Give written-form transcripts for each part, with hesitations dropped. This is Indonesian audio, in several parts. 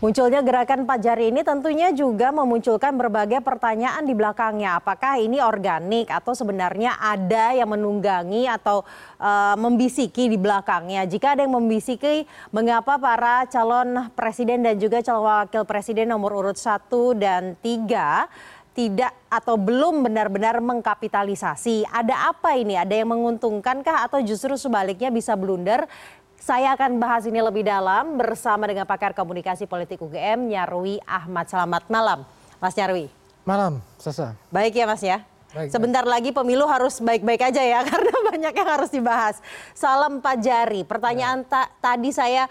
Munculnya gerakan 4 jari ini tentunya juga memunculkan berbagai pertanyaan di belakangnya. Apakah ini organik atau sebenarnya ada yang menunggangi atau membisiki di belakangnya? Jika ada yang membisiki, mengapa para calon presiden dan juga calon wakil presiden nomor urut 1 dan 3 tidak atau belum benar-benar mengkapitalisasi? Ada apa ini? Ada yang menguntungkankah atau justru sebaliknya bisa blunder? Saya akan bahas ini lebih dalam bersama dengan pakar komunikasi politik UGM, Nyarwi Ahmad. Selamat malam, Mas Nyarwi. Malam, Sasa. Baik ya, Mas ya? Baik, sebentar baik. Lagi pemilu harus baik-baik aja ya, karena banyak yang harus dibahas. Salam 4 jari, pertanyaan tadi saya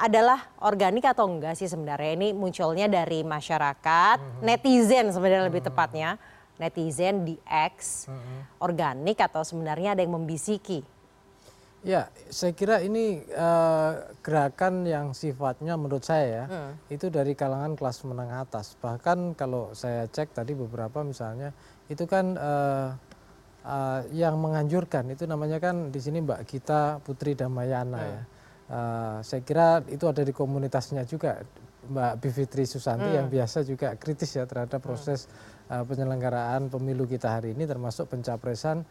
adalah organik atau enggak sih sebenarnya? Ini munculnya dari masyarakat, netizen sebenarnya lebih tepatnya. Netizen di X, organik atau sebenarnya ada yang membisiki? Ya, saya kira ini gerakan yang sifatnya menurut saya ya, itu dari kalangan kelas menengah atas. Bahkan kalau saya cek tadi beberapa misalnya, itu kan yang menganjurkan, itu namanya kan di sini Mbak Gita Putri Damayana ya. Saya kira itu ada di komunitasnya juga, Mbak Bivitri Susanti yang biasa juga kritis ya terhadap proses penyelenggaraan pemilu kita hari ini, termasuk pencapresan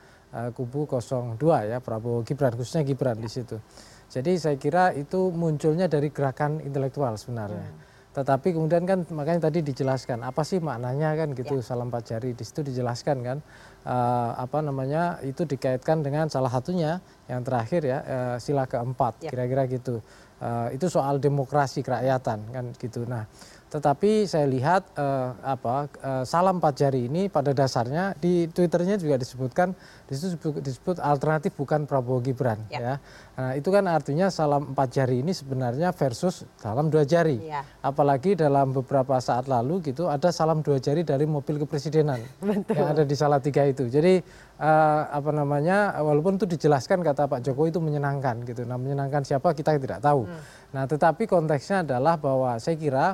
kubu 02 ya, Prabowo Gibran, khususnya Gibran di situ. Jadi saya kira itu munculnya dari gerakan intelektual sebenarnya. Tetapi kemudian kan makanya tadi dijelaskan apa sih maknanya kan gitu, Salam 4 jari di situ dijelaskan kan apa namanya itu dikaitkan dengan salah satunya yang terakhir ya sila keempat kira-kira gitu. Itu soal demokrasi kerakyatan kan gitu. Nah, tetapi saya lihat Salam 4 jari ini pada dasarnya di Twitternya juga disebutkan, di situ disebut alternatif bukan Prabowo Gibran ya. Nah, itu kan artinya Salam 4 jari ini sebenarnya versus Salam 2 jari. Apalagi dalam beberapa saat lalu gitu ada Salam 2 jari dari mobil kepresidenan yang ada di Salatiga itu. Jadi walaupun itu dijelaskan kata Pak Jokowi itu menyenangkan gitu. Nah, menyenangkan siapa kita tidak tahu. Nah, tetapi konteksnya adalah bahwa saya kira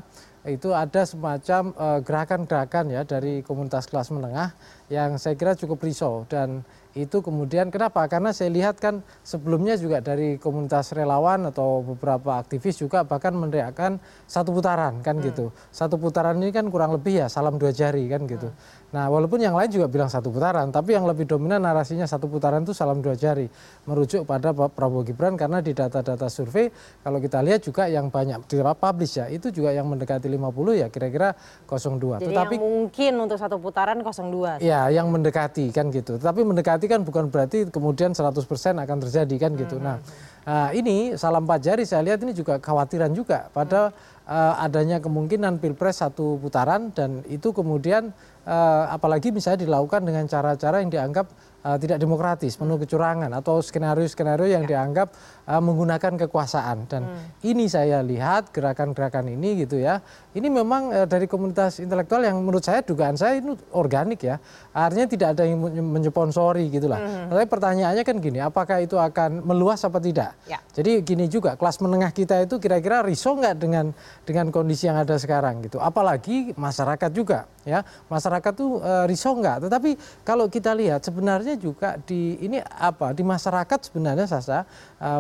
itu ada semacam gerakan-gerakan ya dari komunitas kelas menengah yang saya kira cukup risau. Dan itu kemudian kenapa? Karena saya lihat kan sebelumnya juga dari komunitas relawan atau beberapa aktivis juga bahkan meneriakkan satu putaran kan gitu. Satu putaran ini kan kurang lebih ya Salam 2 jari kan gitu. Nah, walaupun yang lain juga bilang satu putaran, tapi yang lebih dominan narasinya satu putaran itu Salam 2 jari, merujuk pada Prabowo Gibran, karena di data-data survei kalau kita lihat juga yang banyak dipublish ya, itu juga yang mendekati 50 ya kira-kira 02. Jadi tetapi yang mungkin untuk satu putaran 02. Ya, yang mendekati kan gitu. Tapi mendekati kan bukan berarti kemudian 100% akan terjadi kan gitu. Nah, ini Salam 4 jari saya lihat ini juga khawatiran juga pada adanya kemungkinan pilpres satu putaran, dan itu kemudian apalagi misalnya dilakukan dengan cara-cara yang dianggap tidak demokratis, penuh kecurangan, atau skenario-skenario yang dianggap menggunakan kekuasaan. Dan ini saya lihat gerakan-gerakan ini gitu ya, ini memang dari komunitas intelektual yang menurut saya, dugaan saya ini organik ya, artinya tidak ada yang menyponsori gitu lah. Tapi pertanyaannya kan gini, apakah itu akan meluas apa tidak? Jadi gini juga, kelas menengah kita itu kira-kira risau nggak dengan kondisi yang ada sekarang gitu, apalagi masyarakat juga ya, masyarakat tuh risau nggak? Tetapi kalau kita lihat sebenarnya juga di masyarakat sebenarnya, Sasa,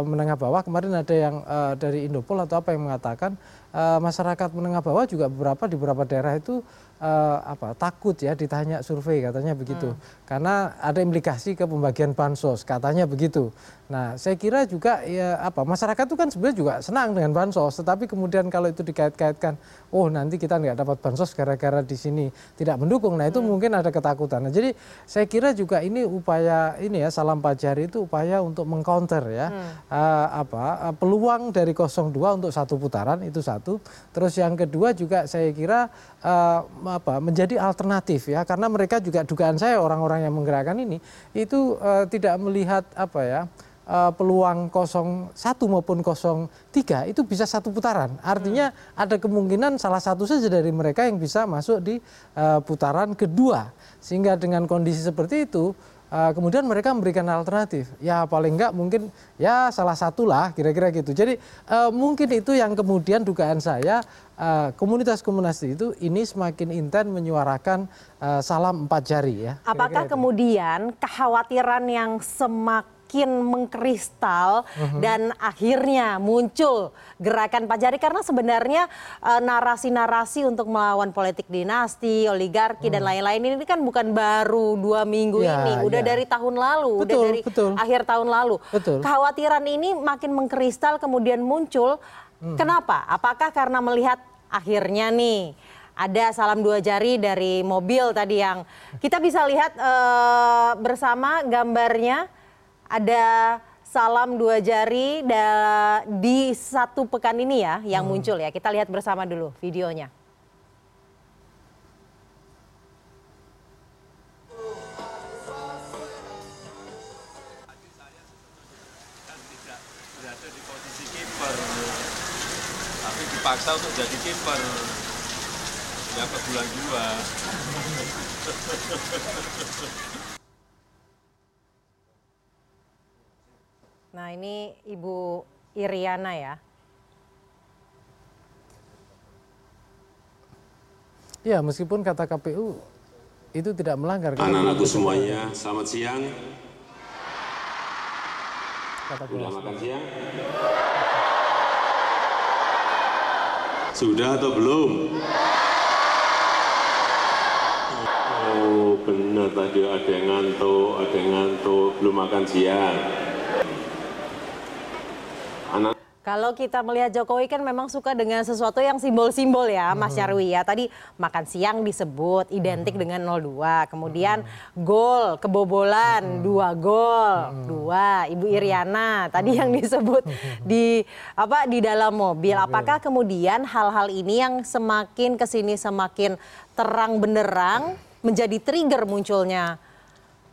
menengah bawah, kemarin ada yang dari Indopol atau apa yang mengatakan masyarakat menengah bawah juga di beberapa daerah itu takut ya ditanya survei, katanya begitu, karena ada implikasi ke pembagian bansos, katanya begitu. Nah, saya kira juga ya masyarakat itu kan sebenarnya juga senang dengan bansos, tetapi kemudian kalau itu dikait-kaitkan, oh nanti kita nggak dapat bansos gara-gara di sini tidak mendukung, nah itu mungkin ada ketakutan. Nah, jadi saya kira juga ini upaya ini ya, Salam 4 jari itu upaya untuk mengcounter ya peluang dari 02 untuk satu putaran, itu satu. Terus yang kedua juga saya kira menjadi alternatif ya, karena mereka juga, dugaan saya, orang-orang yang menggerakkan ini itu tidak melihat peluang 01 maupun 03 itu bisa satu putaran. Artinya ada kemungkinan salah satu saja dari mereka yang bisa masuk di putaran kedua, sehingga dengan kondisi seperti itu kemudian mereka memberikan alternatif. Ya paling enggak mungkin ya salah satulah kira-kira gitu. Jadi mungkin itu yang kemudian dugaan saya komunitas-komunitas itu ini semakin intens menyuarakan Salam 4 jari ya. Apakah kemudian kekhawatiran yang semakin makin mengkristal dan akhirnya muncul gerakan Pak Jari, karena sebenarnya narasi-narasi untuk melawan politik dinasti, oligarki dan lain-lain ini kan bukan baru 2 minggu ya, ini, udah dari tahun lalu, betul, udah dari akhir tahun lalu. Betul. Kekhawatiran ini makin mengkristal kemudian muncul. Kenapa? Apakah karena melihat akhirnya nih ada salam 2 jari dari mobil tadi yang kita bisa lihat bersama gambarnya, ada salam 2 jari di 1 pekan ini ya yang muncul ya. Kita lihat bersama dulu videonya. Berada di posisi kiper, tapi dipaksa untuk jadi kiper. Dapat bulan 2. Nah, ini Ibu Iriana ya. Ya, meskipun kata KPU itu tidak melanggar. Anak-anakku semuanya, selamat siang. Sudah makan siang? Sudah atau belum? Oh benar, tadi ada yang ngantuk, belum makan siang. Kalau kita melihat Jokowi kan memang suka dengan sesuatu yang simbol-simbol ya, Mas Nyarwi ya. Tadi makan siang disebut identik dengan 02. Kemudian gol kebobolan 2 gol 2. Ibu Iriana tadi yang disebut di dalam mobil. Apakah kemudian hal-hal ini yang semakin kesini semakin terang benderang menjadi trigger munculnya?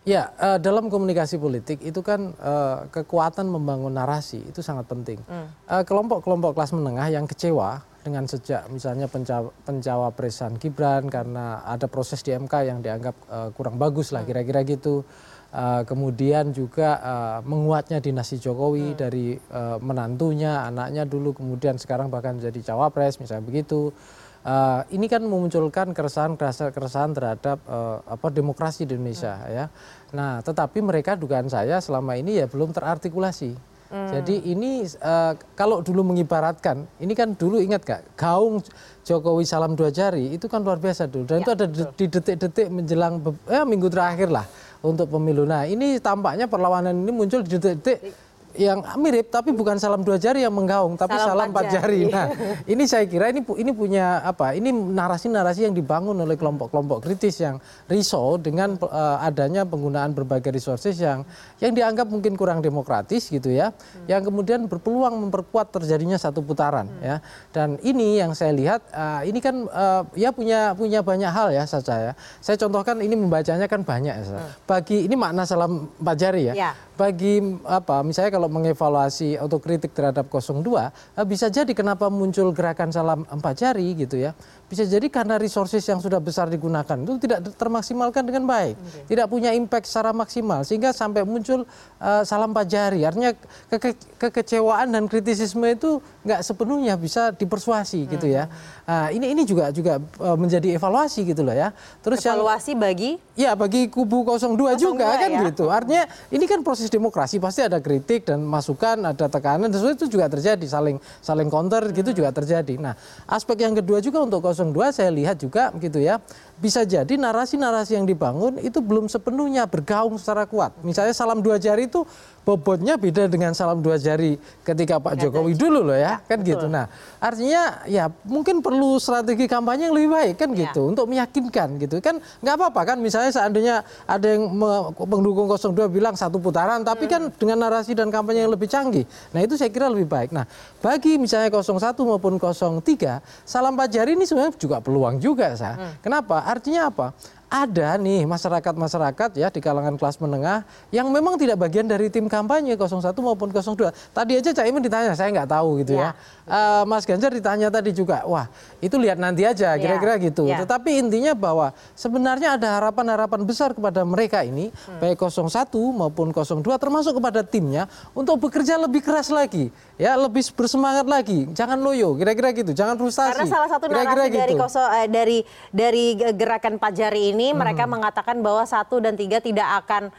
Ya, dalam komunikasi politik itu kan kekuatan membangun narasi itu sangat penting. Kelompok-kelompok kelas menengah yang kecewa dengan sejak misalnya pencawapresan Gibran karena ada proses di MK yang dianggap kurang bagus lah, kira-kira gitu. Kemudian juga menguatnya dinasti Jokowi dari menantunya, anaknya dulu, kemudian sekarang bahkan jadi cawapres misalnya begitu. Ini kan memunculkan keresahan terhadap demokrasi di Indonesia ya. Nah, tetapi mereka dugaan saya selama ini ya belum terartikulasi. Jadi ini kalau dulu mengibaratkan, ini kan dulu ingat gak gaung Jokowi salam 2 jari itu kan luar biasa dulu. Dan ya, itu ada di detik-detik menjelang minggu terakhir lah untuk pemilu. Nah, ini tampaknya perlawanan ini muncul di detik-detik yang mirip, tapi bukan salam 2 jari yang menggaung, tapi salam 4 jari. Nah, ini saya kira ini punya apa? Ini narasi-narasi yang dibangun oleh kelompok-kelompok kritis yang risau dengan adanya penggunaan berbagai resources yang dianggap mungkin kurang demokratis gitu ya, yang kemudian berpeluang memperkuat terjadinya satu putaran ya. Dan ini yang saya lihat ini kan ya punya banyak hal ya Saca ya. Saya contohkan ini membacanya kan banyak ya. Bagi ini makna salam 4 jari ya. Bagi apa misalnya kalau mengevaluasi otokritik terhadap 02, bisa jadi kenapa muncul gerakan salam 4 jari gitu ya. Bisa jadi karena resources yang sudah besar digunakan itu tidak termaksimalkan dengan baik. Tidak punya impact secara maksimal sehingga sampai muncul salam 4 jari. Artinya kekecewaan dan kritisisme itu nggak sepenuhnya bisa dipersuasi gitu ya. Ini juga menjadi evaluasi gitu loh ya. Terus evaluasi bagi kubu 02 juga kan ya. Gitu. Artinya ini kan proses demokrasi pasti ada kritik dan masukan, ada tekanan, dan itu juga terjadi, saling counter gitu juga terjadi. Nah, aspek yang kedua juga untuk 02 saya lihat juga gitu ya, bisa jadi narasi-narasi yang dibangun itu belum sepenuhnya bergaung secara kuat. Misalnya salam 2 jari itu bobotnya beda dengan salam 2 jari ketika Pak Jokowi dulu loh ya, kan betul. Gitu. Nah, artinya ya mungkin perlu strategi kampanye yang lebih baik kan gitu, untuk meyakinkan gitu. Kan nggak apa-apa kan misalnya seandainya ada yang pendukung 02 bilang 1 putaran, tapi kan dengan narasi dan kampanye yang lebih canggih. Nah, itu saya kira lebih baik. Nah, bagi misalnya 01 maupun 03, salam 4 jari ini sebenarnya juga peluang juga saya. Kenapa? Artinya apa? Ada nih masyarakat-masyarakat ya di kalangan kelas menengah yang memang tidak bagian dari tim kampanye 01 maupun 02. Tadi aja Cak Imin ditanya, saya nggak tahu gitu ya. Mas Ganjar ditanya tadi juga, wah itu lihat nanti aja kira-kira gitu. Tetapi intinya bahwa sebenarnya ada harapan-harapan besar kepada mereka ini, baik 01 maupun 02 termasuk kepada timnya untuk bekerja lebih keras lagi. Ya lebih bersemangat lagi, jangan loyo, kira-kira gitu, jangan frustasi. Karena salah satu narasi dari gerakan 4 jari ini mereka mengatakan bahwa 1 dan 3 tidak akan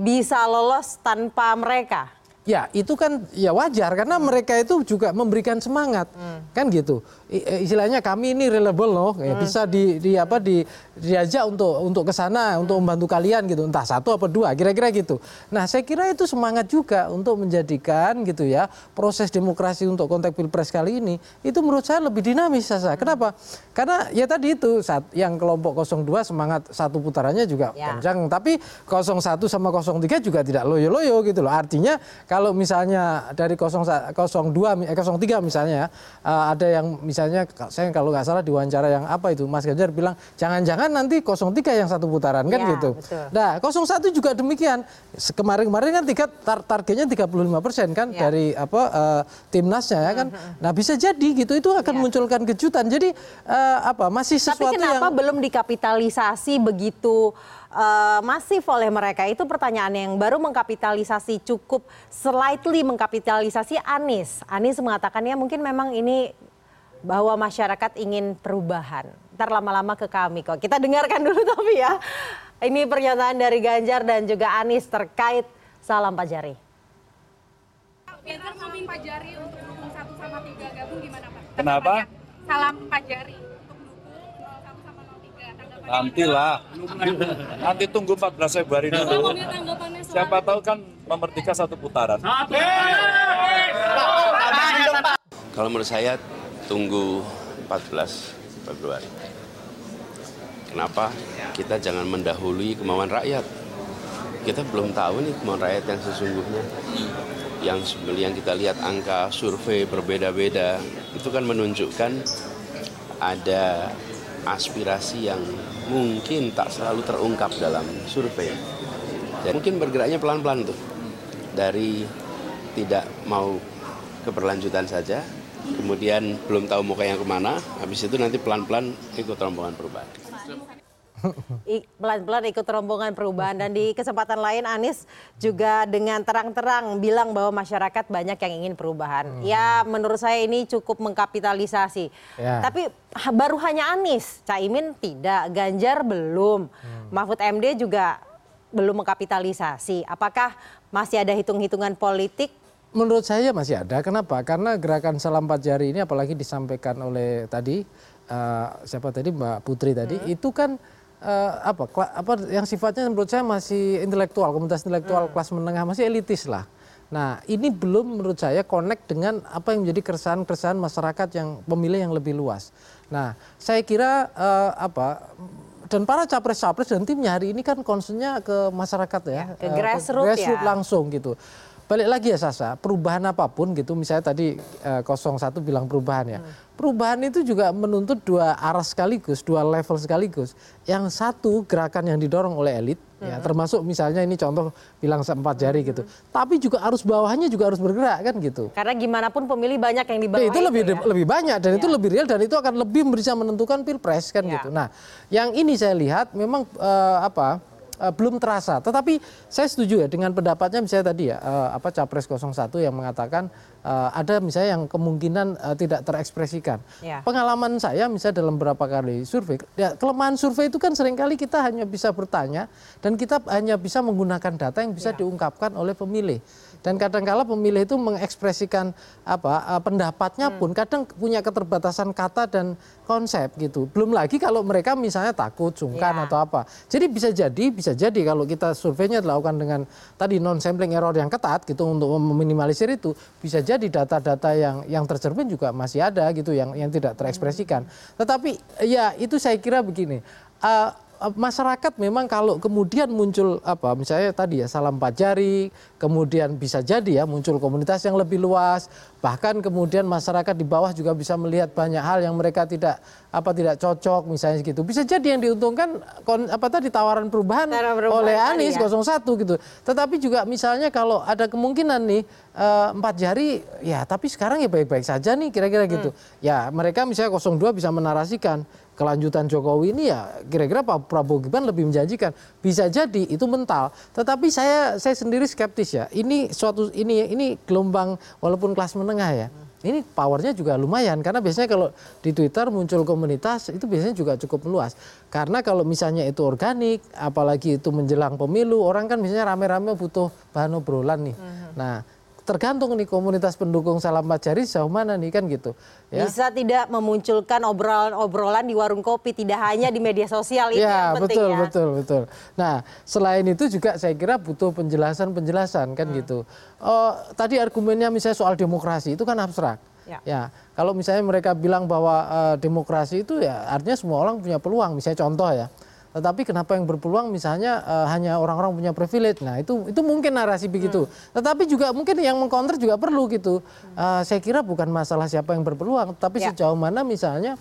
bisa lolos tanpa mereka? Ya itu kan ya wajar karena mereka itu juga memberikan semangat kan gitu. Istilahnya kami ini reliable loh, ya, bisa diajak untuk kesana untuk membantu kalian gitu, entah satu apa dua kira-kira gitu. Nah saya kira itu semangat juga untuk menjadikan gitu ya proses demokrasi untuk konteks pilpres kali ini itu menurut saya lebih dinamis Sasa. Kenapa? Karena ya tadi itu saat yang kelompok 02 semangat satu putarannya juga kencang, tapi 01 sama 03 juga tidak loyo-loyo gitu loh. Artinya kalau misalnya dari 03 misalnya ada yang misalnya saya kalau nggak salah diwawancara yang apa itu Mas Ganjar bilang jangan-jangan nanti 03 yang satu putaran kan ya, gitu. Betul. Nah 01 juga demikian. Kemarin-kemarin kan targetnya 35% kan ya, dari apa timnasnya ya kan. Nah bisa jadi gitu itu akan munculkan kejutan. Jadi masih sesuatu yang. Tapi kenapa belum dikapitalisasi begitu masif oleh mereka? Itu pertanyaannya, yang baru mengkapitalisasi cukup slightly mengkapitalisasi Anies. Anies mengatakannya mungkin memang ini bahwa masyarakat ingin perubahan. Ntar lama-lama ke kami kok. Kita dengarkan dulu tapi ya. Ini pernyataan dari Ganjar dan juga Anies terkait Salam 4 Jari. Ganjar salam 4 Jari untuk mendukung 1 sama 3 gabung gimana Pak? Kenapa? Salam 4 Jari. Nantilah, nanti tunggu 14 Februari dulu. Siapa tahu kan memerdeka satu putaran. Kalau menurut saya tunggu 14 Februari. Kenapa? Kita jangan mendahului kemauan rakyat. Kita belum tahu nih kemauan rakyat yang sesungguhnya. Yang kita lihat angka survei berbeda-beda, itu kan menunjukkan ada aspirasi yang mungkin tak selalu terungkap dalam survei. Jadi mungkin bergeraknya pelan-pelan tuh. Dari tidak mau keberlanjutan saja, kemudian belum tahu mau kayak kemana, habis itu nanti pelan-pelan ikut rombongan perubahan. Pelan-pelan ikut rombongan perubahan. Dan di kesempatan lain Anies juga dengan terang-terang bilang bahwa masyarakat banyak yang ingin perubahan. Ya menurut saya ini cukup mengkapitalisasi. Tapi baru hanya Anies, Cak Imin tidak, Ganjar belum, Mahfud MD juga belum mengkapitalisasi. Apakah masih ada hitung-hitungan politik? Menurut saya masih ada. Kenapa? Karena gerakan Salam 4 Jari ini apalagi disampaikan oleh tadi siapa tadi Mbak Putri tadi itu kan yang sifatnya menurut saya masih intelektual, komunitas intelektual kelas menengah, masih elitis lah. Nah ini belum menurut saya connect dengan apa yang menjadi keresahan-keresahan masyarakat yang pemilih yang lebih luas. Nah saya kira dan para capres-capres dan timnya hari ini kan concernnya ke masyarakat ya, ke grassroots ya, langsung gitu. Balik lagi ya Sasa, perubahan apapun gitu, misalnya tadi 01 bilang perubahan ya. Perubahan itu juga menuntut dua arah sekaligus, dua level sekaligus. Yang satu gerakan yang didorong oleh elit, ya, termasuk misalnya ini contoh bilang 4 Jari gitu. Tapi juga arus bawahnya juga harus bergerak kan gitu. Karena gimana pun pemilih banyak yang di bawah itu. Lebih banyak dan itu lebih real dan itu akan lebih bisa menentukan pilpres kan gitu. Nah yang ini saya lihat memang belum terasa, tetapi saya setuju ya dengan pendapatnya misalnya tadi ya capres 01 yang mengatakan ada misalnya yang kemungkinan tidak terekspresikan. Pengalaman saya misalnya dalam beberapa kali survei, ya, kelemahan survei itu kan seringkali kita hanya bisa bertanya dan kita hanya bisa menggunakan data yang bisa diungkapkan oleh pemilih. Dan kadang-kala pemilih itu mengekspresikan pendapatnya pun kadang punya keterbatasan kata dan konsep gitu. Belum lagi kalau mereka misalnya takut, sungkan atau apa. Jadi bisa jadi kalau kita surveinya dilakukan dengan tadi non sampling error yang ketat gitu untuk meminimalisir itu, bisa jadi data-data yang tercermin juga masih ada gitu yang tidak terekspresikan. Tetapi ya itu saya kira begini. Masyarakat memang kalau kemudian muncul misalnya tadi ya Salam 4 Jari, kemudian bisa jadi ya muncul komunitas yang lebih luas, bahkan kemudian masyarakat di bawah juga bisa melihat banyak hal yang mereka tidak cocok misalnya gitu. Bisa jadi yang diuntungkan tawaran perubahan oleh Anies 01 gitu. Tetapi juga misalnya kalau ada kemungkinan nih 4 Jari ya tapi sekarang ya baik-baik saja nih kira-kira gitu. Ya mereka misalnya 02 bisa menarasikan kelanjutan Jokowi ini ya kira-kira Pak Prabowo Gibran lebih menjanjikan. Bisa jadi itu mental. Tetapi saya sendiri skeptis ya. Ini gelombang walaupun kelas menengah ya. ini powernya juga lumayan, karena biasanya kalau di Twitter muncul komunitas itu biasanya juga cukup meluas. Karena kalau misalnya itu organik, apalagi itu menjelang pemilu, orang kan biasanya rame-rame butuh bahan obrolan nih. Nah, tergantung nih komunitas pendukung Salam 4 Jari sejauh mana nih kan gitu. Ya. Bisa tidak memunculkan obrolan-obrolan di warung kopi, tidak hanya di media sosial itu ya, yang penting betul, ya. Betul. Nah, selain itu juga saya kira butuh penjelasan kan gitu. Tadi argumennya misalnya soal demokrasi itu kan abstrak. Ya, kalau misalnya mereka bilang bahwa demokrasi itu ya artinya semua orang punya peluang, misalnya contoh ya. Tetapi kenapa yang berpeluang misalnya hanya orang-orang punya privilege? Nah, itu mungkin narasi begitu. Tetapi juga mungkin yang mengcounter juga perlu gitu. Saya kira bukan masalah siapa yang berpeluang, tapi sejauh mana misalnya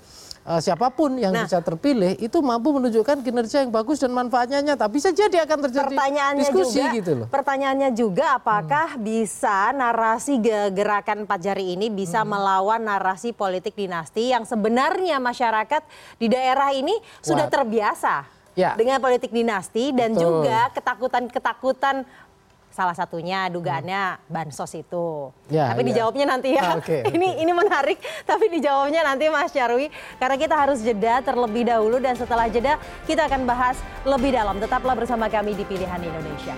siapapun yang bisa terpilih itu mampu menunjukkan kinerja yang bagus dan manfaatnya nyata. Bisa jadi akan terjadi diskusi juga, gitu loh. Pertanyaannya juga apakah bisa narasi gerakan 4 Jari ini bisa melawan narasi politik dinasti yang sebenarnya masyarakat di daerah ini sudah terbiasa. Ya. Dengan politik dinasti dan juga ketakutan-ketakutan salah satunya dugaannya bansos itu. Ya, tapi dijawabnya nanti ya. Ini menarik tapi dijawabnya nanti Mas Nyarwi, karena kita harus jeda terlebih dahulu dan setelah jeda kita akan bahas lebih dalam. Tetaplah bersama kami di Pilihan Indonesia.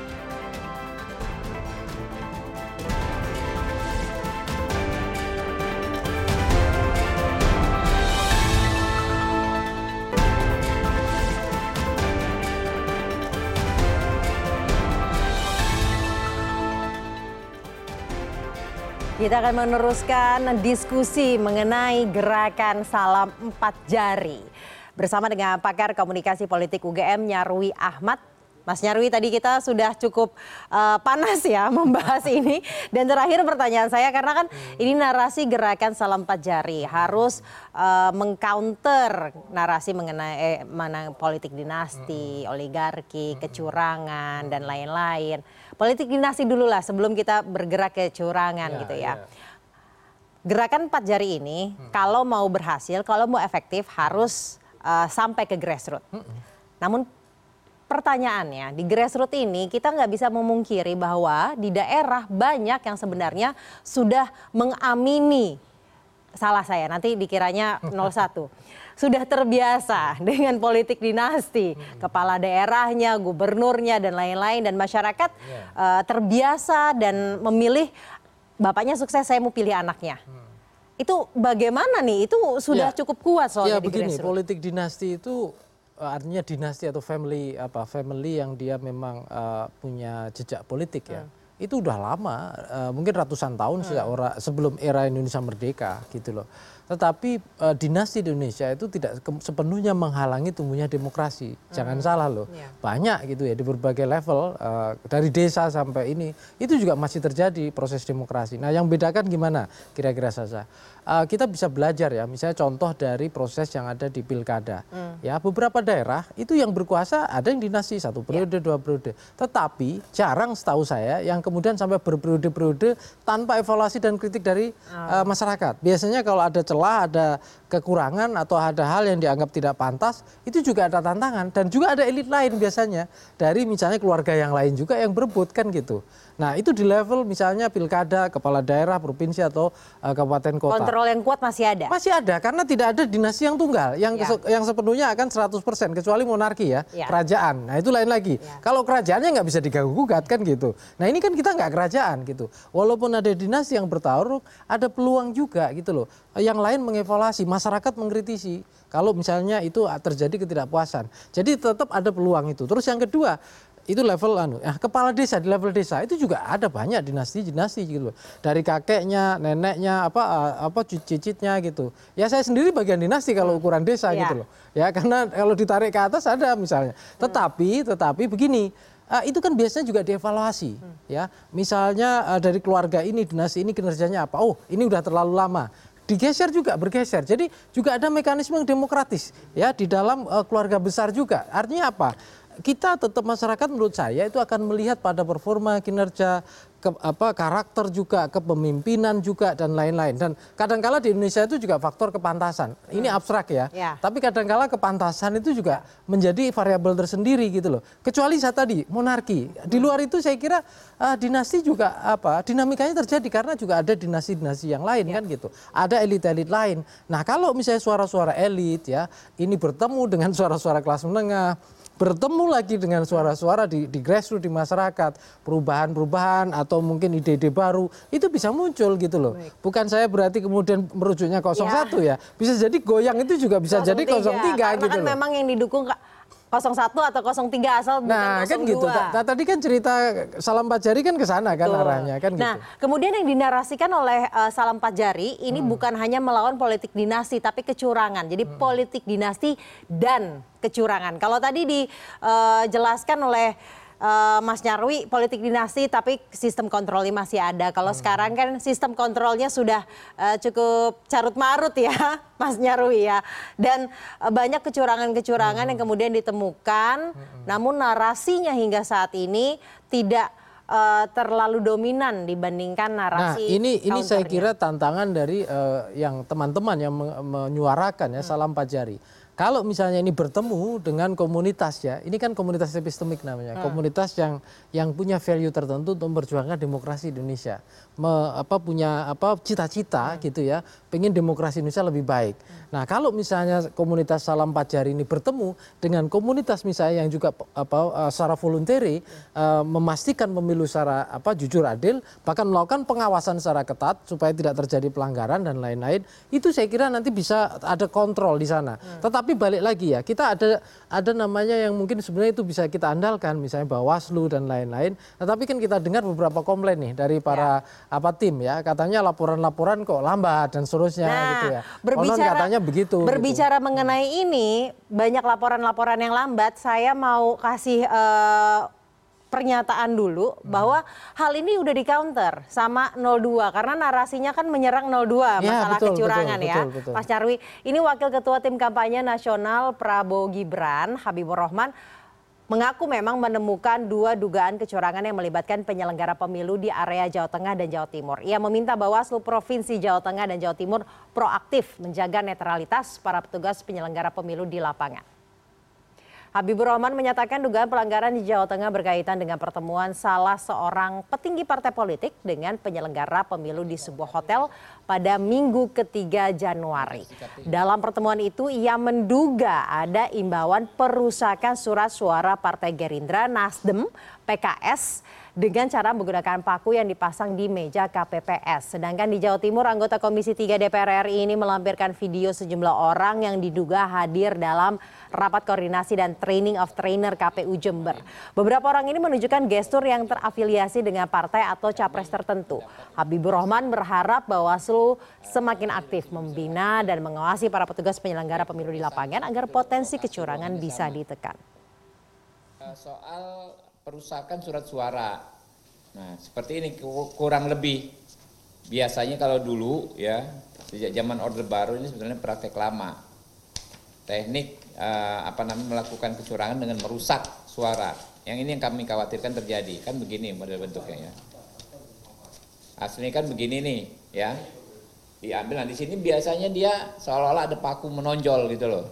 Kita akan meneruskan diskusi mengenai gerakan Salam 4 Jari bersama dengan pakar komunikasi politik UGM Nyarwi Ahmad. Mas Nyarwi, tadi kita sudah cukup panas ya membahas ini. Dan terakhir pertanyaan saya, karena kan ini narasi gerakan Salam 4 Jari harus mengcounter narasi mengenai politik dinasti, oligarki, kecurangan dan lain-lain. Politik dinasti dulu lah sebelum kita bergerak ke kecurangan gitu ya. Gerakan 4 Jari ini kalau mau berhasil, kalau mau efektif harus sampai ke grassroots. Namun pertanyaannya di grassroots ini kita nggak bisa memungkiri bahwa di daerah banyak yang sebenarnya sudah mengamini. Salah saya, nanti dikiranya 01. Sudah terbiasa dengan politik dinasti, kepala daerahnya, gubernurnya dan lain-lain, dan masyarakat terbiasa dan memilih bapaknya sukses saya mau pilih anaknya. Itu bagaimana nih? Itu sudah cukup kuat soalnya di grassroots. Politik dinasti itu artinya dinasti atau family yang dia memang punya jejak politik ya. Itu udah lama, mungkin ratusan tahun sebelum era Indonesia merdeka gitu loh. Tetapi dinasti di Indonesia itu tidak sepenuhnya menghalangi tumbuhnya demokrasi. Jangan salah loh, banyak gitu ya di berbagai level, dari desa sampai ini. Itu juga masih terjadi proses demokrasi. Nah yang bedakan gimana kira-kira Syaza? Kita bisa belajar ya, misalnya contoh dari proses yang ada di pilkada. Ya beberapa daerah itu yang berkuasa ada yang dinasti, satu periode, dua periode. Tetapi jarang setahu saya yang kemudian sampai berperiode-periode tanpa evaluasi dan kritik dari masyarakat. Biasanya kalau ada celah, ada kekurangan atau ada hal yang dianggap tidak pantas, itu juga ada tantangan. Dan juga ada elit lain biasanya, dari misalnya keluarga yang lain juga yang berebut kan gitu. Nah itu di level misalnya pilkada, kepala daerah, provinsi atau kabupaten kota. Kontrol yang kuat masih ada? Masih ada, karena tidak ada dinasti yang tunggal, yang sepenuhnya akan 100%, kecuali monarki ya, kerajaan. Nah itu lain lagi, kalau kerajaannya nggak bisa diganggu-gugat kan gitu. Nah ini kan kita nggak kerajaan gitu. Walaupun ada dinasti yang bertarung, ada peluang juga gitu loh. Yang lain mengevaluasi, masyarakat mengkritisi. Kalau misalnya itu terjadi ketidakpuasan. Jadi tetap ada peluang itu. Terus yang kedua, itu level kepala desa, di level desa itu juga ada banyak dinasti gitu loh. Dari kakeknya, neneknya, cicitnya gitu. Ya saya sendiri bagian dinasti kalau ukuran desa gitu loh. Ya karena kalau ditarik ke atas ada misalnya. Tetapi begini, itu kan biasanya juga dievaluasi ya. Misalnya dari keluarga ini, dinasti ini kinerjanya apa? Oh, ini udah terlalu lama. Digeser juga, bergeser. Jadi juga ada mekanisme yang demokratis ya di dalam keluarga besar juga. Artinya apa? kita tetap masyarakat menurut saya itu akan melihat pada performa, kinerja, karakter juga, kepemimpinan juga, dan lain-lain. Dan kadangkala di Indonesia itu juga faktor kepantasan. Ini abstrak ya, tapi kadangkala kepantasan itu juga menjadi variabel tersendiri gitu loh. Kecuali saya tadi, monarki. Di luar itu saya kira dinasti juga dinamikanya terjadi karena juga ada dinasti-dinasti yang lain kan gitu. Ada elit-elit lain. Nah kalau misalnya suara-suara elit ya, ini bertemu dengan suara-suara kelas menengah, bertemu lagi dengan suara-suara di grassroots, di masyarakat, perubahan-perubahan atau mungkin ide-ide baru, itu bisa muncul gitu loh. Baik. Bukan saya berarti kemudian merujuknya 01 ya. Bisa jadi goyang itu juga bisa 03. Jadi 03 gitu kan loh. Memang yang didukung 01 atau 03 asal bukan 02. Nah kan gitu. Nah, tadi kan cerita Salam 4 Jari kan ke sana kan arahnya kan gitu. Nah, kemudian yang dinarasikan oleh Salam 4 Jari ini bukan hanya melawan politik dinasti tapi kecurangan. Jadi politik dinasti dan kecurangan. Kalau tadi dijelaskan oleh Mas Nyarwi, politik dinasti tapi sistem kontrolnya masih ada. Kalau sekarang kan sistem kontrolnya sudah cukup carut marut ya, Mas Nyarwi ya. Dan banyak kecurangan-kecurangan yang kemudian ditemukan, namun narasinya hingga saat ini tidak terlalu dominan dibandingkan narasi. Nah, ini saya kira tantangan dari yang teman-teman yang menyuarakan ya Salam 4 Jari. Kalau misalnya ini bertemu dengan komunitas ya, ini kan komunitas epistemik namanya, komunitas yang punya value tertentu untuk memperjuangkan demokrasi di Indonesia, punya cita-cita gitu ya, pengen demokrasi Indonesia lebih baik. Nah kalau misalnya komunitas Salam 4 Jari ini bertemu dengan komunitas misalnya yang juga secara voluntary memastikan pemilu secara jujur adil, bahkan melakukan pengawasan secara ketat supaya tidak terjadi pelanggaran dan lain-lain, itu saya kira nanti bisa ada kontrol di sana. Tetapi balik lagi ya, kita ada namanya yang mungkin sebenarnya itu bisa kita andalkan, misalnya Bawaslu dan lain-lain. Tetapi kan kita dengar beberapa komplain nih dari para tim ya, katanya laporan-laporan kok lambat dan seterusnya gitu ya. Katanya begitu. Berbicara gitu. Mengenai ini banyak laporan-laporan yang lambat, saya mau kasih pernyataan dulu bahwa hal ini udah di counter sama 02 karena narasinya kan menyerang 02 masalah kecurangan betul. Mas Nyarwi, ini Wakil Ketua Tim Kampanye Nasional Prabowo Gibran Habiburokhman mengaku memang menemukan 2 dugaan kecurangan yang melibatkan penyelenggara pemilu di area Jawa Tengah dan Jawa Timur. Ia meminta Bawaslu Provinsi Jawa Tengah dan Jawa Timur proaktif menjaga netralitas para petugas penyelenggara pemilu di lapangan. Habiburokhman menyatakan dugaan pelanggaran di Jawa Tengah berkaitan dengan pertemuan salah seorang petinggi partai politik dengan penyelenggara pemilu di sebuah hotel pada minggu ketiga Januari. Dalam pertemuan itu ia menduga ada imbauan perusakan surat suara partai Gerindra, Nasdem, PKS dengan cara menggunakan paku yang dipasang di meja KPPS. Sedangkan di Jawa Timur anggota Komisi 3 DPR RI ini melampirkan video sejumlah orang yang diduga hadir dalam rapat koordinasi dan training of trainer KPU Jember. Beberapa orang ini menunjukkan gestur yang terafiliasi dengan partai atau capres tertentu. Habiburokhman berharap Bawaslu semakin aktif membina dan mengawasi para petugas penyelenggara pemilu di lapangan agar potensi kecurangan bisa ditekan. Soal perusakan surat suara, nah seperti ini kurang lebih. Biasanya kalau dulu ya sejak zaman Orde Baru ini sebenarnya praktek lama, teknik melakukan kecurangan dengan merusak suara. Yang ini yang kami khawatirkan terjadi, kan begini model bentuknya ya. Aslinya kan begini nih ya, diambil. Nah di sini biasanya dia seolah-olah ada paku menonjol gitu loh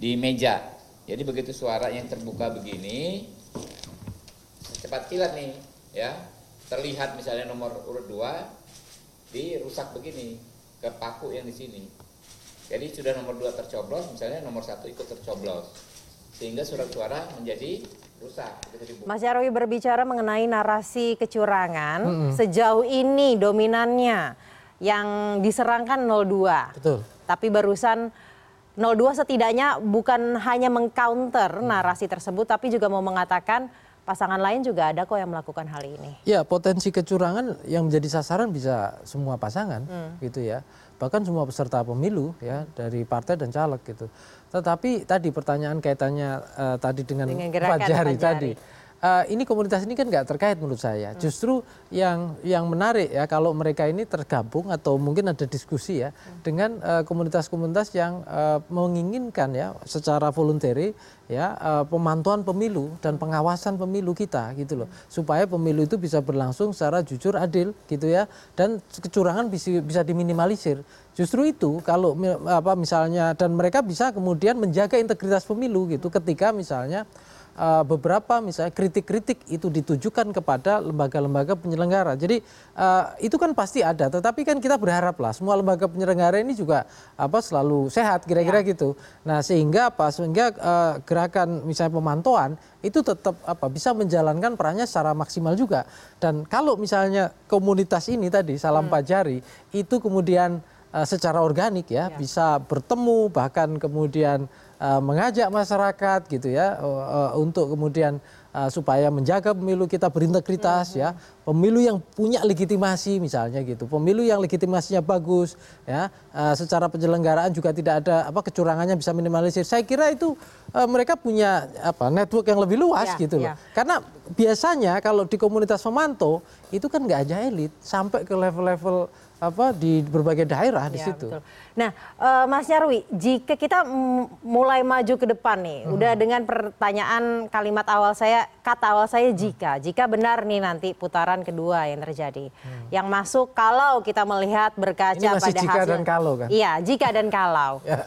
di meja. Jadi begitu suara yang terbuka begini, cepat kilat nih ya, terlihat misalnya nomor urut 2 dirusak begini ke paku yang di sini. Jadi sudah nomor 2 tercoblos, misalnya nomor 1 ikut tercoblos, sehingga surat suara menjadi rusak. Mas Nyarwi, berbicara mengenai narasi kecurangan sejauh ini dominannya yang diserangkan 02. Betul. Tapi barusan 02 setidaknya bukan hanya mengcounter narasi tersebut tapi juga mau mengatakan pasangan lain juga ada kok yang melakukan hal ini. Ya, potensi kecurangan yang menjadi sasaran bisa semua pasangan gitu ya. Bahkan semua peserta pemilu ya, dari partai dan caleg gitu. Tetapi tadi pertanyaan kaitannya tadi dengan 4 Jari tadi. ini komunitas ini kan nggak terkait menurut saya. Justru yang menarik ya kalau mereka ini tergabung atau mungkin ada diskusi ya dengan komunitas-komunitas yang menginginkan ya secara voluntary ya pemantauan pemilu dan pengawasan pemilu kita gitu loh. Supaya pemilu itu bisa berlangsung secara jujur, adil gitu ya, dan kecurangan bisa diminimalisir. Justru itu kalau apa misalnya, dan mereka bisa kemudian menjaga integritas pemilu gitu ketika misalnya beberapa misalnya kritik-kritik itu ditujukan kepada lembaga-lembaga penyelenggara. Jadi itu kan pasti ada, tetapi kan kita berharaplah semua lembaga penyelenggara ini juga apa selalu sehat kira-kira ya. Gitu. Nah, sehingga apa gerakan misalnya pemantauan itu tetap apa bisa menjalankan perannya secara maksimal juga. Dan kalau misalnya komunitas ini tadi Salam 4 Jari itu kemudian secara organik ya, bisa bertemu, bahkan kemudian mengajak masyarakat gitu ya untuk kemudian supaya menjaga pemilu kita berintegritas ya, pemilu yang punya legitimasi misalnya gitu, pemilu yang legitimasinya bagus ya, secara penyelenggaraan juga tidak ada apa kecurangannya bisa minimalisir. Saya kira itu mereka punya apa network yang lebih luas gitu loh. Karena biasanya kalau di komunitas pemantau itu kan nggak hanya elit, sampai ke level-level apa di berbagai daerah di situ. Betul. Nah, Mas Nyarwi, jika kita mulai maju ke depan nih, udah dengan pertanyaan kalimat awal saya, kata awal saya jika benar nih nanti putaran kedua yang terjadi, yang masuk kalau kita melihat berkaca ini masih pada jika hasil. Dan kalau kan? Iya, jika dan kalau. Ya.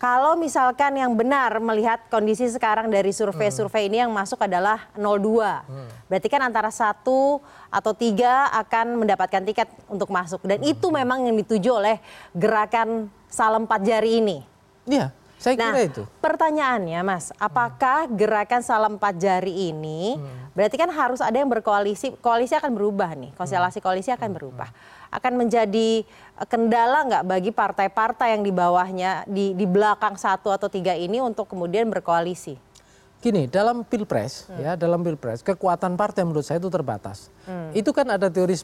Kalau misalkan yang benar melihat kondisi sekarang dari survei-survei ini yang masuk adalah 02. Berarti kan antara 1 atau 3 akan mendapatkan tiket untuk masuk. Dan itu memang yang dituju oleh gerakan Salam 4 Jari ini. Iya, saya kira itu. Pertanyaannya Mas, apakah gerakan Salam 4 Jari ini berarti kan harus ada yang berkoalisi, koalisi akan berubah nih, konstelasi koalisi akan berubah. Akan menjadi kendala nggak bagi partai-partai yang di bawahnya, di belakang 1 atau 3 ini untuk kemudian berkoalisi? Gini, dalam pilpres ya, dalam pilpres kekuatan partai menurut saya itu terbatas. Itu kan ada teori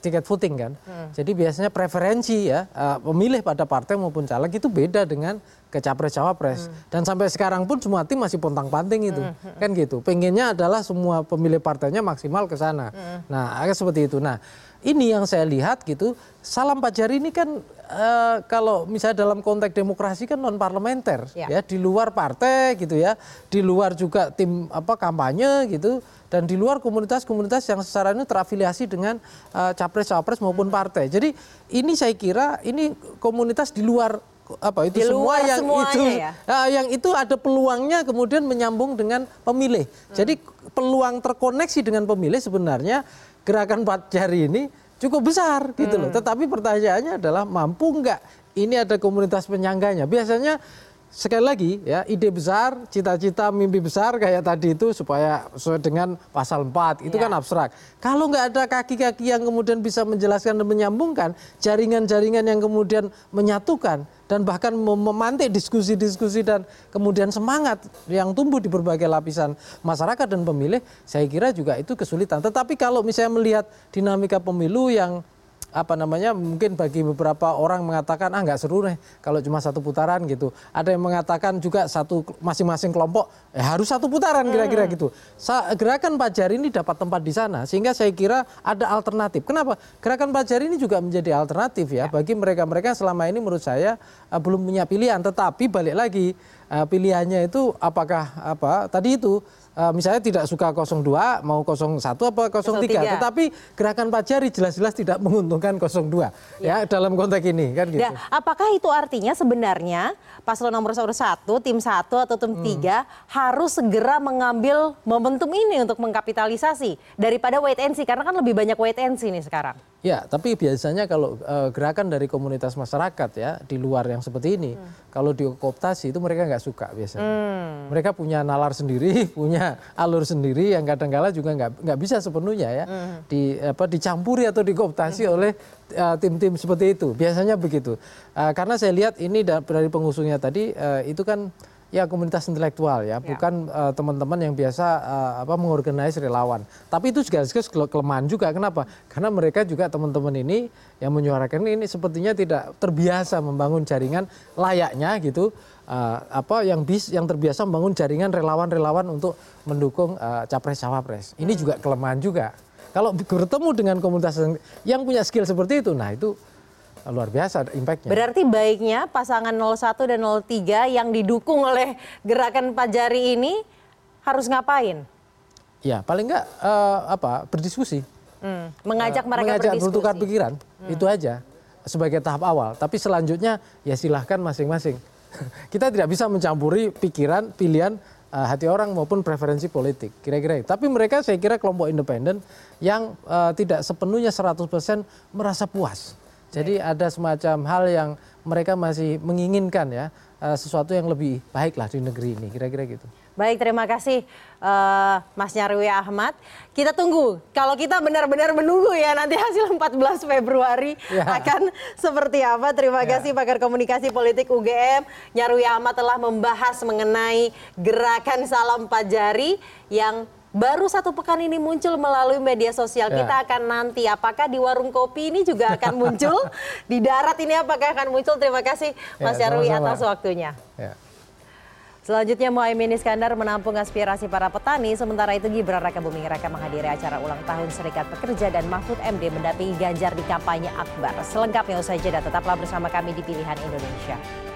tiket voting kan. Jadi biasanya preferensi ya pemilih pada partai maupun caleg itu beda dengan ke capres-cawapres. Dan sampai sekarang pun semua tim masih pontang-panting itu. Kan gitu. Pengennya adalah semua pemilih partainya maksimal ke sana. Nah, agak seperti itu. Nah, ini yang saya lihat gitu, Salam 4 Jari ini kan kalau misalnya dalam konteks demokrasi kan non parlementer ya, di luar partai gitu ya, di luar juga tim apa kampanye gitu, dan di luar komunitas-komunitas yang secara ini terafiliasi dengan capres-cawapres maupun partai. Jadi ini saya kira ini komunitas di luar apa itu semua yang itu ya? Yang itu ada peluangnya kemudian menyambung dengan pemilih. Jadi peluang terkoneksi dengan pemilih sebenarnya gerakan 4 Jari ini cukup besar gitu loh. Tetapi pertanyaannya adalah mampu enggak ini ada komunitas penyangganya. Biasanya sekali lagi ya, ide besar, cita-cita, mimpi besar kayak tadi itu supaya sesuai dengan pasal 4 itu kan abstrak. Kalau nggak ada kaki-kaki yang kemudian bisa menjelaskan dan menyambungkan, jaringan-jaringan yang kemudian menyatukan dan bahkan memantik diskusi-diskusi dan kemudian semangat yang tumbuh di berbagai lapisan masyarakat dan pemilih, saya kira juga itu kesulitan. Tetapi kalau misalnya melihat dinamika pemilu yang apa namanya, mungkin bagi beberapa orang mengatakan nggak seru nih kalau cuma 1 putaran gitu. Ada yang mengatakan juga masing-masing kelompok harus 1 putaran kira-kira gitu. Gerakan 4 Jari ini dapat tempat di sana sehingga saya kira ada alternatif. Kenapa? Gerakan 4 Jari ini juga menjadi alternatif ya bagi mereka-mereka selama ini menurut saya belum punya pilihan. Tetapi balik lagi pilihannya itu apakah apa tadi itu. Misalnya tidak suka 02, mau 01 apa 03. Tetapi gerakan 4 Jari jelas-jelas tidak menguntungkan 02. Ya, dalam konteks ini kan gitu. Ya, apakah itu artinya sebenarnya paslon nomor 1, tim 1 atau tim 3 harus segera mengambil momentum ini untuk mengkapitalisasi daripada wait and see? Karena kan lebih banyak wait and see nih sekarang. Ya, tapi biasanya kalau gerakan dari komunitas masyarakat ya di luar yang seperti ini, kalau dikooptasi itu mereka nggak suka biasanya. Mereka punya nalar sendiri, punya alur sendiri yang kadang-kala juga nggak bisa sepenuhnya ya dicampuri atau dikooptasi oleh tim-tim seperti itu. Biasanya begitu. Karena saya lihat ini dari pengusungnya tadi itu kan Ya, komunitas intelektual ya, bukan teman-teman yang biasa mengorganize relawan. Tapi itu juga kelemahan juga. Kenapa? Karena mereka juga teman-teman ini yang menyuarakan ini sepertinya tidak terbiasa membangun jaringan layaknya gitu. Yang terbiasa membangun jaringan relawan-relawan untuk mendukung capres-cawapres. Ini juga kelemahan juga. Kalau bertemu dengan komunitas yang punya skill seperti itu, nah itu luar biasa impactnya. Berarti baiknya pasangan 01 dan 03 yang didukung oleh gerakan 4 jari ini harus ngapain? Ya paling nggak berdiskusi. Mengajak mereka berdiskusi. Bertukar pikiran, itu aja sebagai tahap awal. Tapi selanjutnya ya silahkan masing-masing. Kita tidak bisa mencampuri pikiran, pilihan hati orang maupun preferensi politik, kira-kira. Tapi mereka saya kira kelompok independen yang tidak sepenuhnya 100% merasa puas. Jadi ada semacam hal yang mereka masih menginginkan ya, sesuatu yang lebih baik lah di negeri ini, kira-kira gitu. Baik, terima kasih Mas Nyarwi Ahmad. Kita tunggu, kalau kita benar-benar menunggu ya nanti hasil 14 Februari akan seperti apa. Terima kasih Pakar Komunikasi Politik UGM, Nyarwi Ahmad telah membahas mengenai gerakan Salam 4 Jari yang baru 1 pekan ini muncul melalui media sosial. Kita akan nanti apakah di warung kopi ini juga akan muncul, di darat ini apakah akan muncul. Terima kasih Mas Nyarwi atas waktunya. Selanjutnya Muhaimin Iskandar menampung aspirasi para petani. Sementara itu Gibran Rakabuming Raka menghadiri acara ulang tahun Serikat Pekerja dan Mahfud MD mendampingi Ganjar di kampanye akbar. Selengkapnya usai jeda, tetaplah bersama kami di Pilihan Indonesia.